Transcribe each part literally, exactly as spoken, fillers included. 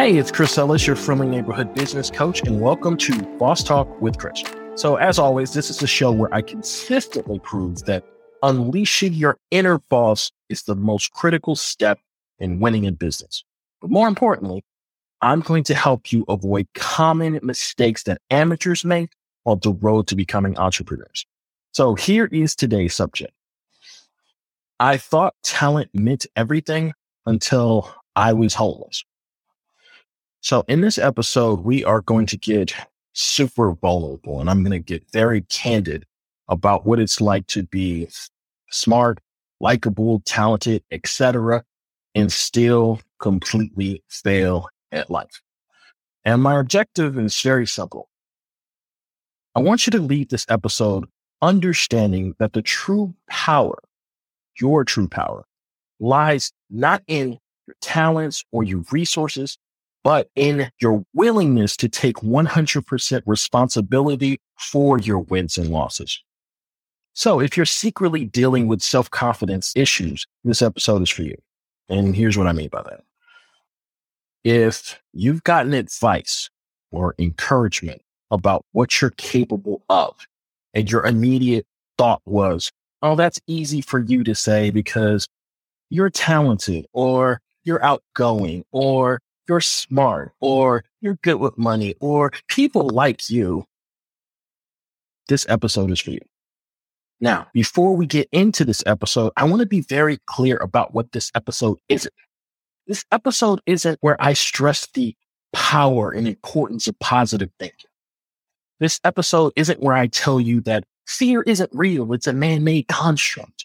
Hey, it's Chris Ellis, your friendly neighborhood business coach, and welcome to Boss Talk with Chris. So as always, this is a show where I consistently prove that unleashing your inner boss is the most critical step in winning in business. But more importantly, I'm going to help you avoid common mistakes that amateurs make on the road to becoming entrepreneurs. So here is today's subject. I thought talent meant everything until I was homeless. So in this episode, we are going to get super vulnerable, and I'm going to get very candid about what it's like to be smart, likable, talented, et cetera, and still completely fail at life. And my objective is very simple. I want you to leave this episode understanding that the true power, your true power, lies not in your talents or your resources, but in your willingness to take one hundred percent responsibility for your wins and losses. So if you're secretly dealing with self-confidence issues, this episode is for you. And here's what I mean by that. If you've gotten advice or encouragement about what you're capable of, and your immediate thought was, oh, that's easy for you to say because you're talented, or you're outgoing, or you're smart, or you're good with money, or people like you, this episode is for you. Now, before we get into this episode, I want to be very clear about what this episode isn't. This episode isn't where I stress the power and importance of positive thinking. This episode isn't where I tell you that fear isn't real. It's a man-made construct.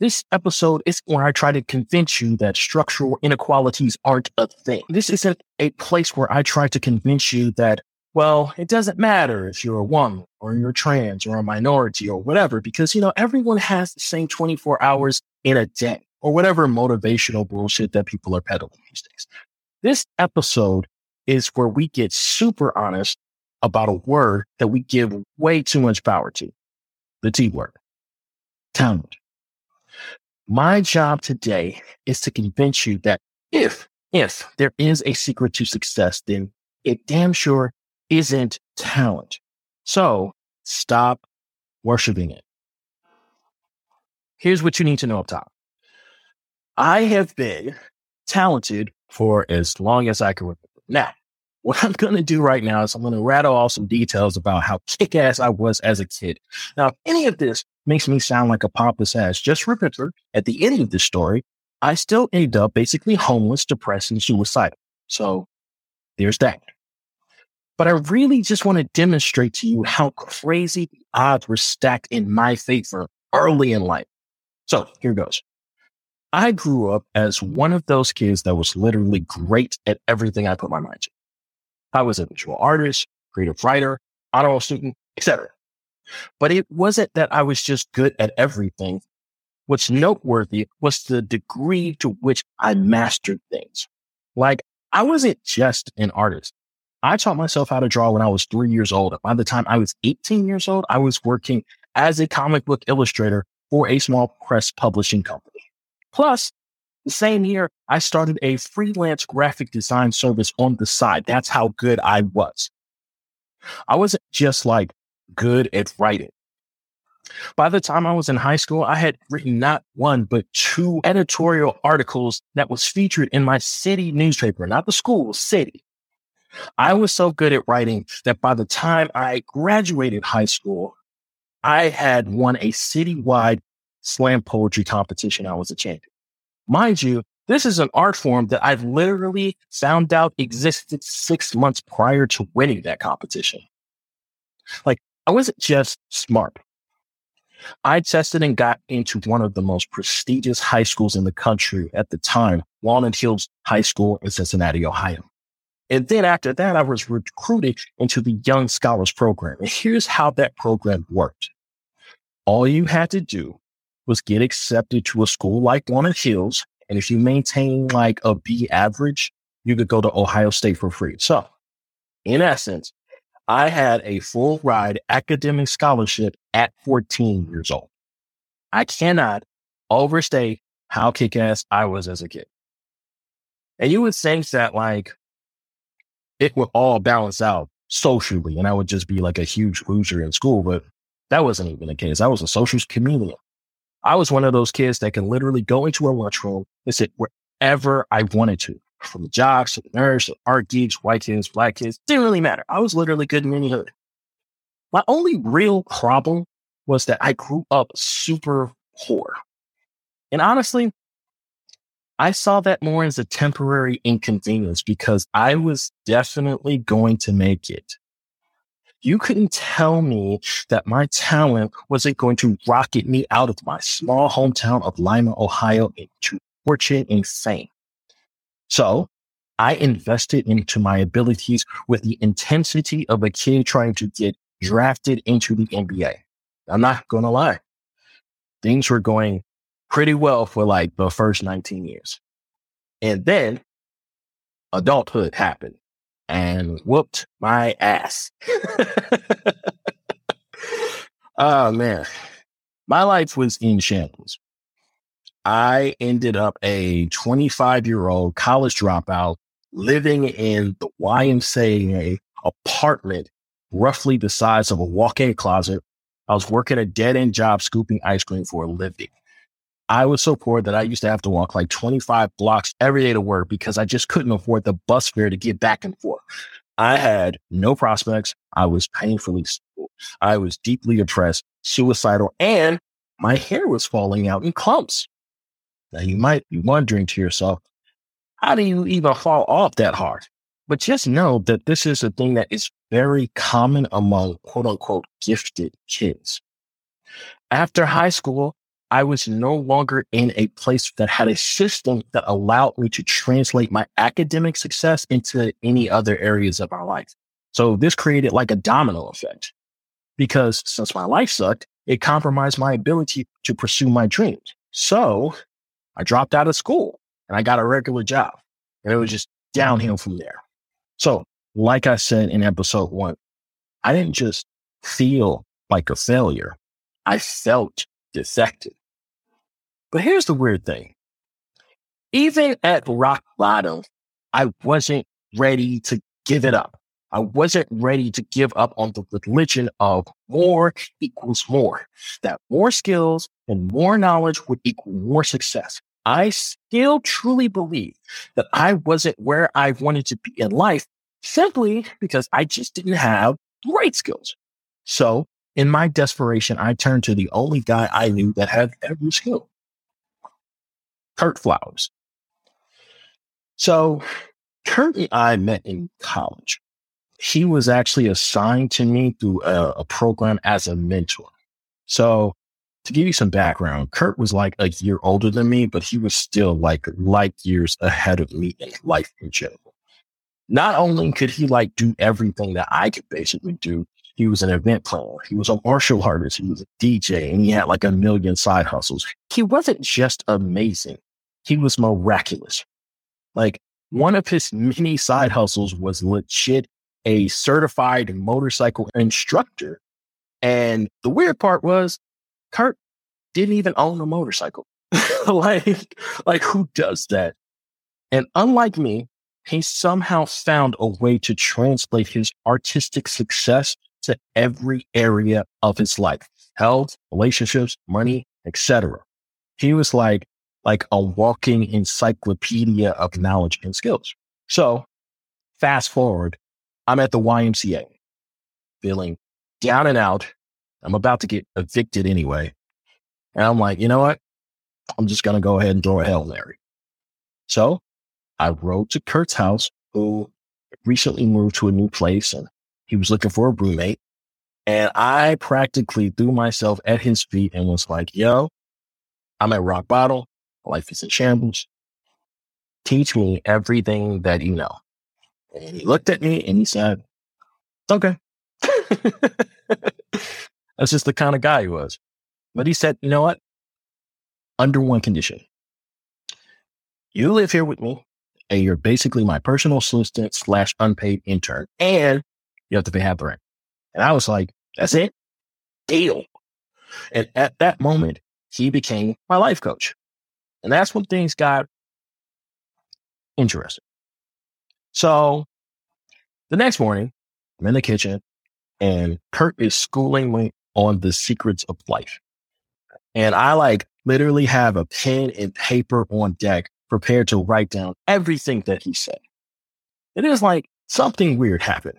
This episode is where I try to convince you that structural inequalities aren't a thing. This isn't a place where I try to convince you that, well, it doesn't matter if you're a woman or you're trans or a minority or whatever, because, you know, everyone has the same twenty-four hours in a day or whatever motivational bullshit that people are peddling these days. This episode is where we get super honest about a word that we give way too much power to, the T word, talent. My job today is to convince you that if, if there is a secret to success, then it damn sure isn't talent. So stop worshiping it. Here's what you need to know up top. I have been talented for as long as I can remember. Now, what I'm going to do right now is I'm going to rattle off some details about how kick-ass I was as a kid. Now, if any of this makes me sound like a pompous ass, just remember, at the end of this story, I still end up basically homeless, depressed, and suicidal. So there's that. But I really just want to demonstrate to you how crazy the odds were stacked in my favor early in life. So here goes. I grew up as one of those kids that was literally great at everything I put my mind to. I was a visual artist, creative writer, honor roll student, et cetera. But it wasn't that I was just good at everything. What's noteworthy was the degree to which I mastered things. Like, I wasn't just an artist. I taught myself how to draw when I was three years old. And by the time I was eighteen years old, I was working as a comic book illustrator for a small press publishing company. Plus, the same year, I started a freelance graphic design service on the side. That's how good I was. I wasn't just like, good at writing. By the time I was in high school, I had written not one, but two editorial articles that was featured in my city newspaper, not the school, city. I was so good at writing that by the time I graduated high school, I had won a citywide slam poetry competition. I was a champion. Mind you, this is an art form that I literally found out existed six months prior to winning that competition. Like, I wasn't just smart. I tested and got into one of the most prestigious high schools in the country at the time, Walnut Hills High School in Cincinnati, Ohio. And then after that, I was recruited into the Young Scholars Program. And here's how that program worked. All you had to do was get accepted to a school like Walnut Hills. And if you maintain like a B average, you could go to Ohio State for free. So in essence, I had a full ride academic scholarship at fourteen years old. I cannot overstate how kick-ass I was as a kid. And you would think that like it would all balance out socially and I would just be like a huge loser in school, but that wasn't even the case. I was a social chameleon. I was one of those kids that can literally go into a lunchroom and sit wherever I wanted to, from the jocks to the nerds to art geeks, white kids, black kids, didn't really matter. I was literally good in any hood. My only real problem was that I grew up super poor. And honestly, I saw that more as a temporary inconvenience because I was definitely going to make it. You couldn't tell me that my talent wasn't going to rocket me out of my small hometown of Lima, Ohio, into fortune and fame. So I invested into my abilities with the intensity of a kid trying to get drafted into the N B A. I'm not going to lie. Things were going pretty well for like the first nineteen years. And then adulthood happened and whooped my ass. Oh, man. My life was in shambles. I ended up a twenty-five-year-old college dropout living in the Y M C A apartment, roughly the size of a walk-in closet. I was working a dead-end job scooping ice cream for a living. I was so poor that I used to have to walk like twenty-five blocks every day to work because I just couldn't afford the bus fare to get back and forth. I had no prospects. I was painfully sick. I was deeply depressed, suicidal, and my hair was falling out in clumps. Now, you might be wondering to yourself, how do you even fall off that hard? But just know that this is a thing that is very common among quote-unquote gifted kids. After high school, I was no longer in a place that had a system that allowed me to translate my academic success into any other areas of my life. So this created like a domino effect because since my life sucked, it compromised my ability to pursue my dreams. So I dropped out of school and I got a regular job and it was just downhill from there. So like I said in episode one, I didn't just feel like a failure. I felt defective. But here's the weird thing. Even at rock bottom, I wasn't ready to give it up. I wasn't ready to give up on the religion of more equals more, that more skills and more knowledge would equal more success. I still truly believe that I wasn't where I wanted to be in life simply because I just didn't have the right skills. So in my desperation, I turned to the only guy I knew that had every skill, Kurt Flowers. So Kurt and I met in college. He was actually assigned to me through a, a program as a mentor. So to give you some background, Kurt was like a year older than me, but he was still like light years ahead of me in life in general. Not only could he like do everything that I could basically do, he was an event planner. He was a martial artist. He was a D J and he had like a million side hustles. He wasn't just amazing. He was miraculous. Like one of his many side hustles was legit a certified motorcycle instructor. And the weird part was Kurt didn't even own a motorcycle. like, like who does that? And unlike me, he somehow found a way to translate his artistic success to every area of his life, health, relationships, money, et cetera. He was like, like a walking encyclopedia of knowledge and skills. So fast forward, I'm at the Y M C A, feeling down and out. I'm about to get evicted anyway. And I'm like, you know what? I'm just going to go ahead and throw a Hail Mary. So I rode to Kurt's house, who recently moved to a new place, and he was looking for a roommate, and I practically threw myself at his feet and was like, yo, I'm at rock bottom. Life is in shambles. Teach me everything that you know. And he looked at me and he said, okay. That's just the kind of guy he was. But he said, you know what? Under one condition. You live here with me and you're basically my personal assistant slash unpaid intern. And you have to pay half the rent. And I was like, that's it. Deal. And at that moment, he became my life coach. And that's when things got interesting. So the next morning, I'm in the kitchen and Kurt is schooling me on the secrets of life. And I like literally have a pen and paper on deck prepared to write down everything that he said. It is like something weird happened.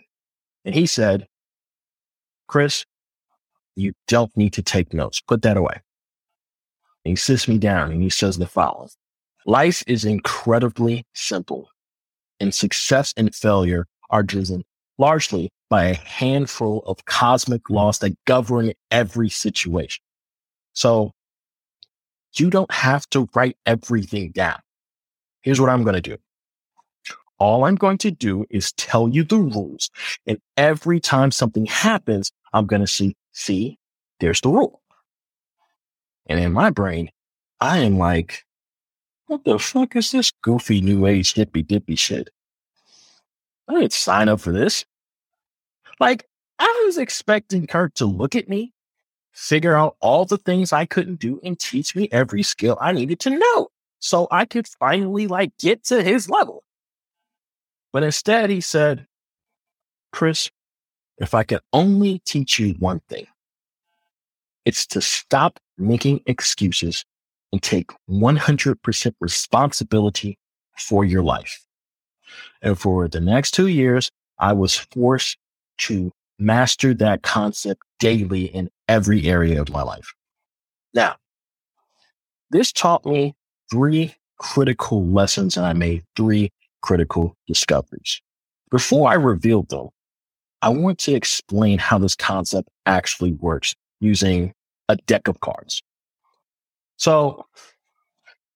And he said, Chris, you don't need to take notes. Put that away. And he sits me down and he says the following. Life is incredibly simple, and success and failure are driven largely by a handful of cosmic laws that govern every situation. So you don't have to write everything down. Here's what I'm going to do. All I'm going to do is tell you the rules. And every time something happens, I'm going to see, see, there's the rule. And in my brain, I am like, what the fuck is this goofy new age hippy dippy shit? I didn't sign up for this. Like, I was expecting Kurt to look at me, figure out all the things I couldn't do, and teach me every skill I needed to know so I could finally, like, get to his level. But instead, he said, Chris, if I could only teach you one thing, it's to stop making excuses and take one hundred percent responsibility for your life. And for the next two years, I was forced to master that concept daily in every area of my life. Now, this taught me three critical lessons, and I made three critical discoveries. Before I reveal them, I want to explain how this concept actually works using a deck of cards. So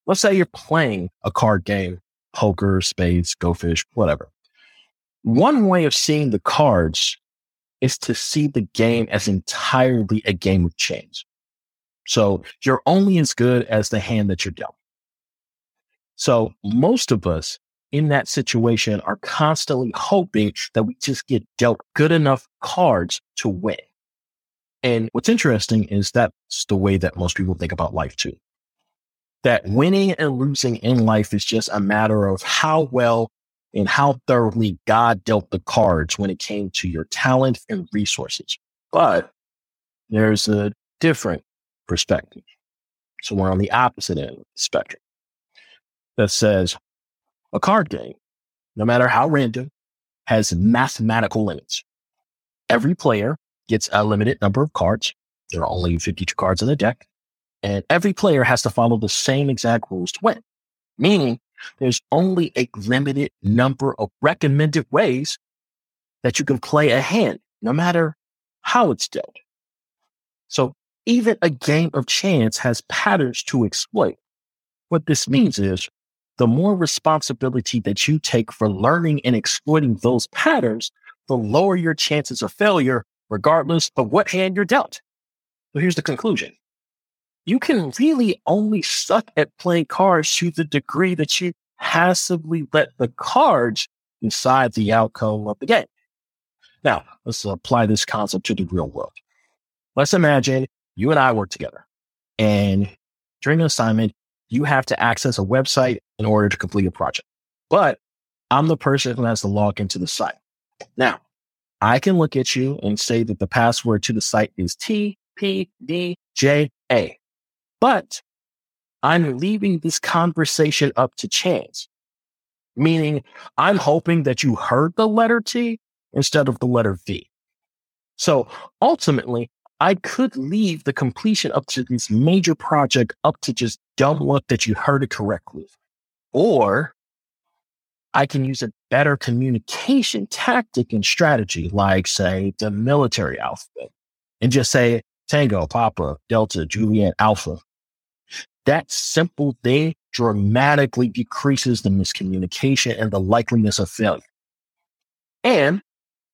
let's say you're playing a card game, poker, spades, go fish, whatever. One way of seeing the cards is to see the game as entirely a game of chance. So you're only as good as the hand that you're dealt. So most of us in that situation are constantly hoping that we just get dealt good enough cards to win. And what's interesting is that's the way that most people think about life too. That winning and losing in life is just a matter of how well and how thoroughly God dealt the cards when it came to your talent and resources. But there's a different perspective. So we're on the opposite end of the spectrum that says a card game, no matter how random, has mathematical limits. Every player gets a limited number of cards. There are only fifty-two cards in the deck. And every player has to follow the same exact rules to win, meaning there's only a limited number of recommended ways that you can play a hand, no matter how it's dealt. So even a game of chance has patterns to exploit. What this means is the more responsibility that you take for learning and exploiting those patterns, the lower your chances of failure, regardless of what hand you're dealt. So here's the conclusion. You can really only suck at playing cards to the degree that you passively let the cards decide the outcome of the game. Now, let's apply this concept to the real world. Let's imagine you and I work together. And during an assignment, you have to access a website in order to complete a project. But I'm the person who has to log into the site. Now, I can look at you and say that the password to the site is T P D J A. But I'm leaving this conversation up to chance, meaning I'm hoping that you heard the letter T instead of the letter V. So ultimately, I could leave the completion up to this major project up to just dumb luck that you heard it correctly. Or I can use a better communication tactic and strategy, like, say, the military alphabet, and just say Tango, Papa, Delta, Juliet, Alpha. That simple thing dramatically decreases the miscommunication and the likeliness of failure. And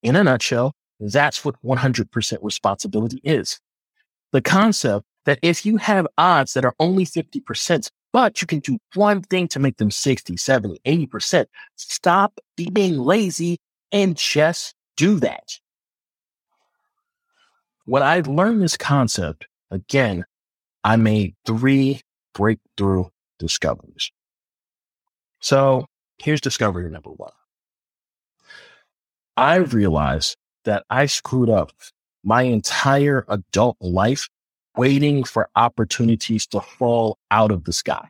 in a nutshell, that's what one hundred percent responsibility is. The concept that if you have odds that are only fifty percent, but you can do one thing to make them sixty, seventy, eighty percent, stop being lazy and just do that. When I learned this concept, again, I made three breakthrough discoveries. So here's discovery number one. I realized that I screwed up my entire adult life waiting for opportunities to fall out of the sky.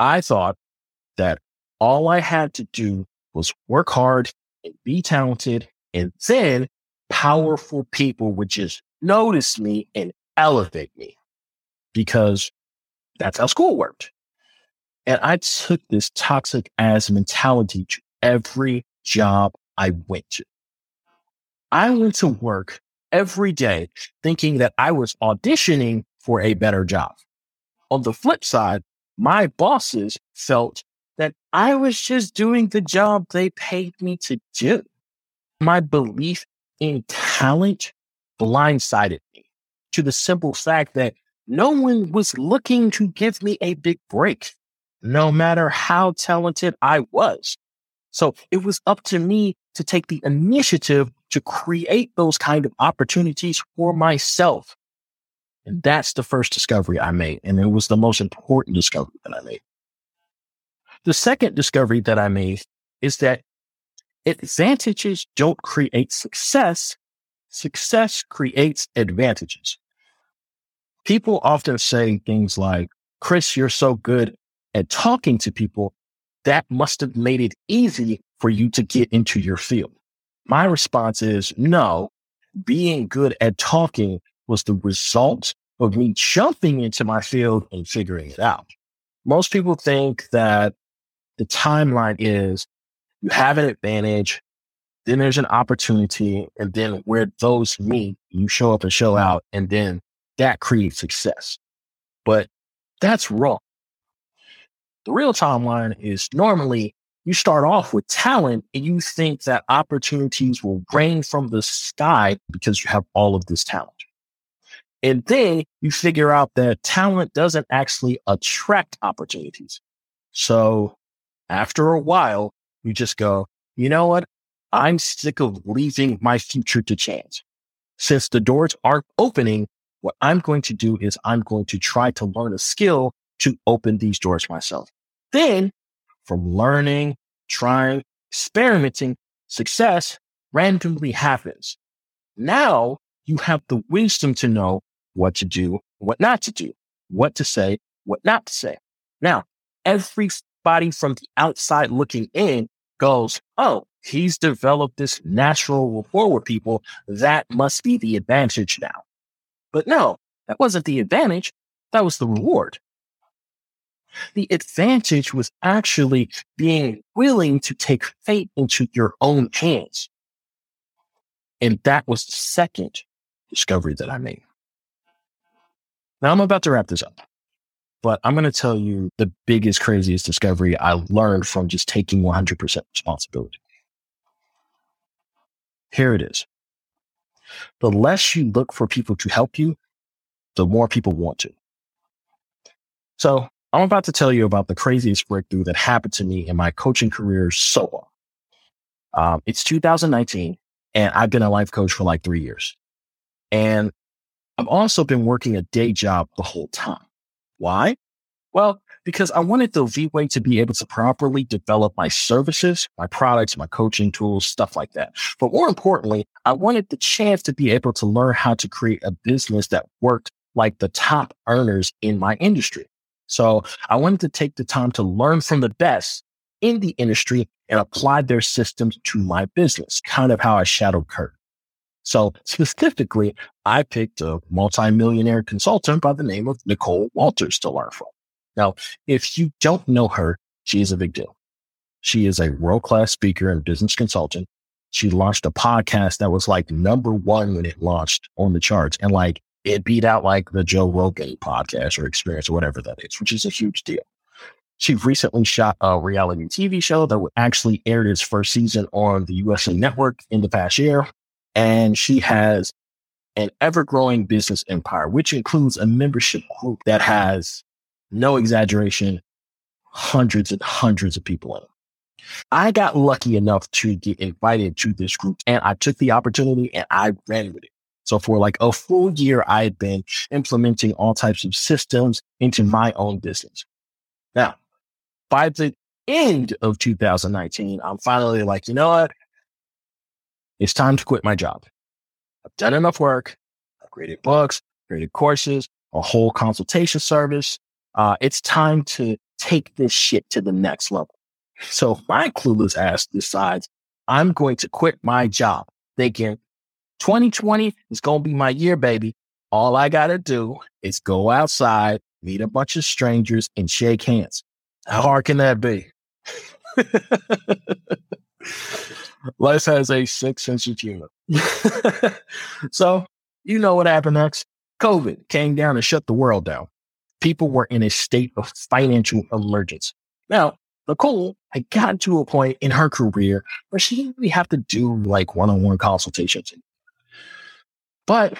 I thought that all I had to do was work hard and be talented, and then powerful people would just notice me and elevate me, because that's how school worked. And I took this toxic ass mentality to every job I went to. I went to work every day thinking that I was auditioning for a better job. On the flip side, my bosses felt that I was just doing the job they paid me to do. My belief in talent blindsided me to the simple fact that no one was looking to give me a big break, no matter how talented I was. So it was up to me to take the initiative to create those kind of opportunities for myself. And that's the first discovery I made. And it was the most important discovery that I made. The second discovery that I made is that advantages don't create success. Success creates advantages. People often say things like, "Chris, you're so good at talking to people. That must have made it easy for you to get into your field." My response is, no, being good at talking was the result of me jumping into my field and figuring it out. Most people think that the timeline is you have an advantage, then there's an opportunity, and then where those meet, you show up and show out, and then that creates success. But that's wrong. The real timeline is normally you start off with talent and you think that opportunities will rain from the sky because you have all of this talent. And then you figure out that talent doesn't actually attract opportunities. So after a while, you just go, you know what? I'm sick of leaving my future to chance. Since the doors aren't opening, what I'm going to do is I'm going to try to learn a skill to open these doors myself. Then from learning, trying, experimenting, success randomly happens. Now you have the wisdom to know what to do, what not to do, what to say, what not to say. Now, everybody from the outside looking in goes, oh, he's developed this natural rapport with people. That must be the advantage now. But no, that wasn't the advantage. That was the reward. The advantage was actually being willing to take fate into your own hands. And that was the second discovery that I made. Now I'm about to wrap this up, but I'm going to tell you the biggest, craziest discovery I learned from just taking one hundred percent responsibility. Here it is. The less you look for people to help you, the more people want to. So I'm about to tell you about the craziest breakthrough that happened to me in my coaching career so far. Um, it's two thousand nineteen, and I've been a life coach for like three years. And I've also been working a day job the whole time. Why? Well, because I wanted the leeway to be able to properly develop my services, my products, my coaching tools, stuff like that. But more importantly, I wanted the chance to be able to learn how to create a business that worked like the top earners in my industry. So I wanted to take the time to learn from the best in the industry and apply their systems to my business, kind of how I shadowed Kurt. So specifically, I picked a multimillionaire consultant by the name of Nicole Walters to learn from. Now, if you don't know her, she is a big deal. She is a world-class speaker and business consultant. She launched a podcast that was like number one when it launched on the charts, and like it beat out like the Joe Rogan podcast or Experience or whatever that is, which is a huge deal. She recently shot a reality T V show that actually aired its first season on the U S A Network in the past year. And she has an ever-growing business empire, which includes a membership group that has, no exaggeration, hundreds and hundreds of people in it. I got lucky enough to get invited to this group, and I took the opportunity and I ran with it. So for like a full year, I had been implementing all types of systems into my own business. Now, by the end of two thousand nineteen, I'm finally like, you know what? It's time to quit my job. I've done enough work. I've created books, created courses, a whole consultation service. Uh, it's time to take this shit to the next level. So my clueless ass decides I'm going to quit my job, thinking twenty twenty is going to be my year, baby. All I got to do is go outside, meet a bunch of strangers, and shake hands. How hard can that be? Les has a sick sense of humor. So you know what happened next. COVID came down and shut the world down. People were in a state of financial emergency. Now, Nicole had gotten to a point in her career where she didn't really have to do like one-on-one consultations. But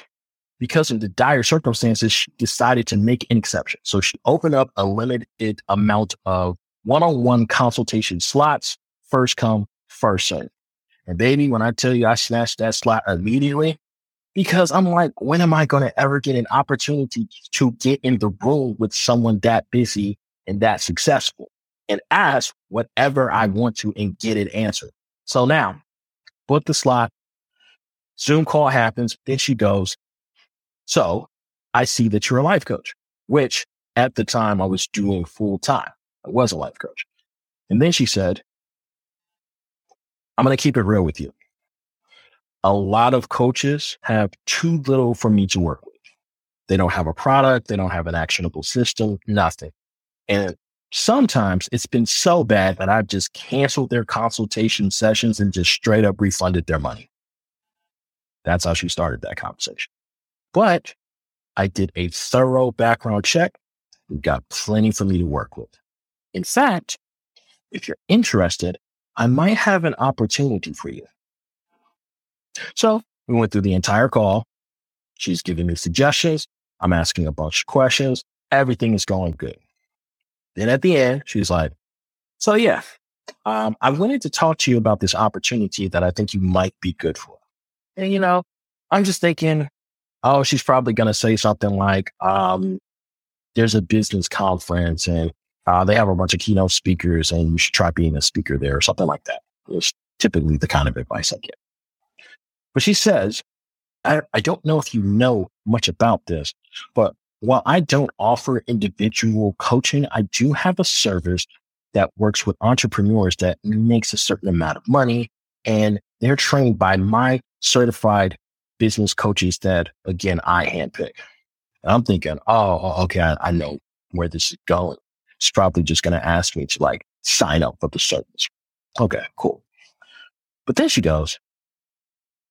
because of the dire circumstances, she decided to make an exception. So she opened up a limited amount of one-on-one consultation slots, first come, first serve. And baby, when I tell you I snatched that slot immediately, because I'm like, when am I going to ever get an opportunity to get in the room with someone that busy and that successful and ask whatever I want to and get it answered? So now, book the slot, Zoom call happens, then she goes, so I see that you're a life coach, which at the time I was doing full time. I was a life coach. And then she said, I'm going to keep it real with you. A lot of coaches have too little for me to work with. They don't have a product. They don't have an actionable system, nothing. And sometimes it's been so bad that I've just canceled their consultation sessions and just straight up refunded their money. That's how she started that conversation. But I did a thorough background check. We've got plenty for me to work with. In fact, if you're interested, I might have an opportunity for you. So we went through the entire call. She's giving me suggestions. I'm asking a bunch of questions. Everything is going good. Then at the end, she's like, so yeah, um, I wanted to talk to you about this opportunity that I think you might be good for. And, you know, I'm just thinking, oh, she's probably going to say something like, um, there's a business conference and uh, they have a bunch of keynote speakers and you should try being a speaker there or something like that. It's typically the kind of advice I get. But she says, I, I don't know if you know much about this, but while I don't offer individual coaching, I do have a service that works with entrepreneurs that makes a certain amount of money, and they're trained by my certified business coaches that, again, I handpick. And I'm thinking, oh, okay, I, I know where this is going. It's probably just going to ask me to like sign up for the service. Okay, cool. But then she goes,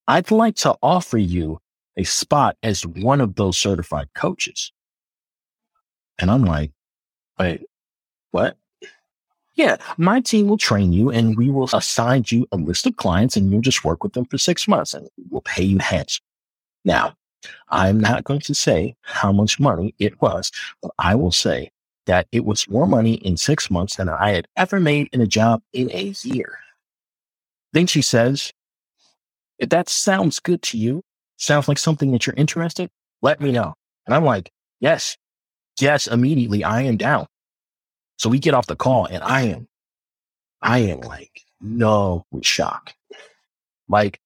I'd like to offer you a spot as one of those certified coaches. And I'm like, wait, what? Yeah, my team will train you and we will assign you a list of clients and you'll just work with them for six months and we'll pay you hands. Now, I'm not going to say how much money it was, but I will say that it was more money in six months than I had ever made in a job in a year. Then she says, if that sounds good to you, sounds like something that you're interested, let me know. And I'm like, yes, yes, immediately I am down. So we get off the call and I am, I am like, no, with shock. Like,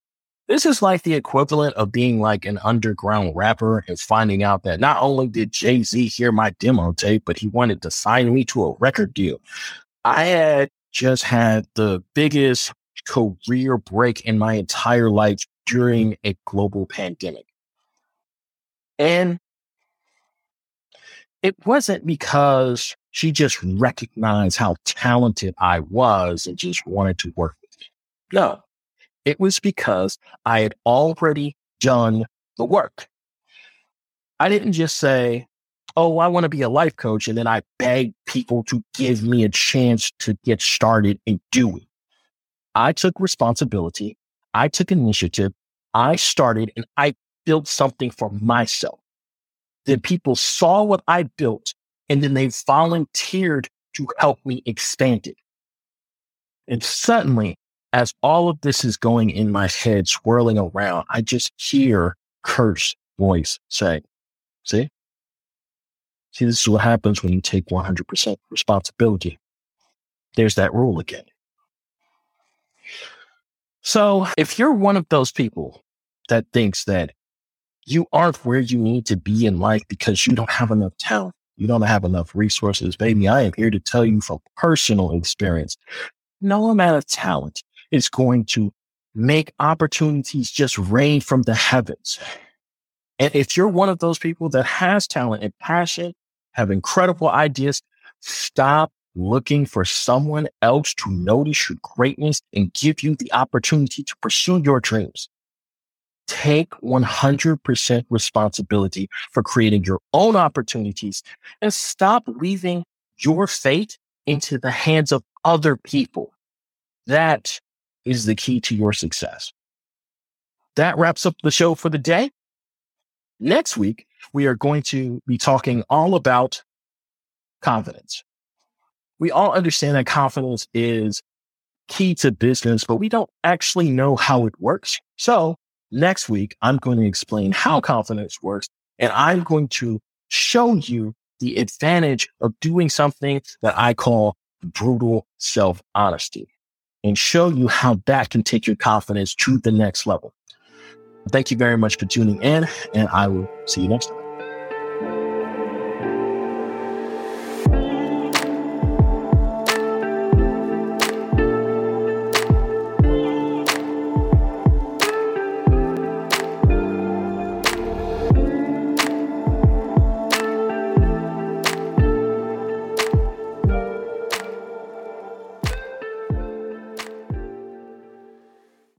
this is like the equivalent of being like an underground rapper and finding out that not only did Jay-Z hear my demo tape, but he wanted to sign me to a record deal. I had just had the biggest career break in my entire life during a global pandemic. And it wasn't because she just recognized how talented I was and just wanted to work with me. No, it was because I had already done the work. I didn't just say, oh, I want to be a life coach. And then I begged people to give me a chance to get started and do it. I took responsibility. I took initiative. I started and I built something for myself. Then people saw what I built and then they volunteered to help me expand it. And suddenly, as all of this is going in my head, swirling around, I just hear Kurt's voice say, see? See, this is what happens when you take one hundred percent responsibility. There's that rule again. So if you're one of those people that thinks that you aren't where you need to be in life because you don't have enough talent, you don't have enough resources, baby, I am here to tell you from personal experience, no amount of talent is going to make opportunities just rain from the heavens. And if you're one of those people that has talent and passion, have incredible ideas, stop looking for someone else to notice your greatness and give you the opportunity to pursue your dreams. Take one hundred percent responsibility for creating your own opportunities and stop leaving your fate into the hands of other people. That is the key to your success. That wraps up the show for the day. Next week, we are going to be talking all about confidence. We all understand that confidence is key to business, but we don't actually know how it works. So next week, I'm going to explain how confidence works, and I'm going to show you the advantage of doing something that I call brutal self-honesty and show you how that can take your confidence to the next level. Thank you very much for tuning in, and I will see you next time.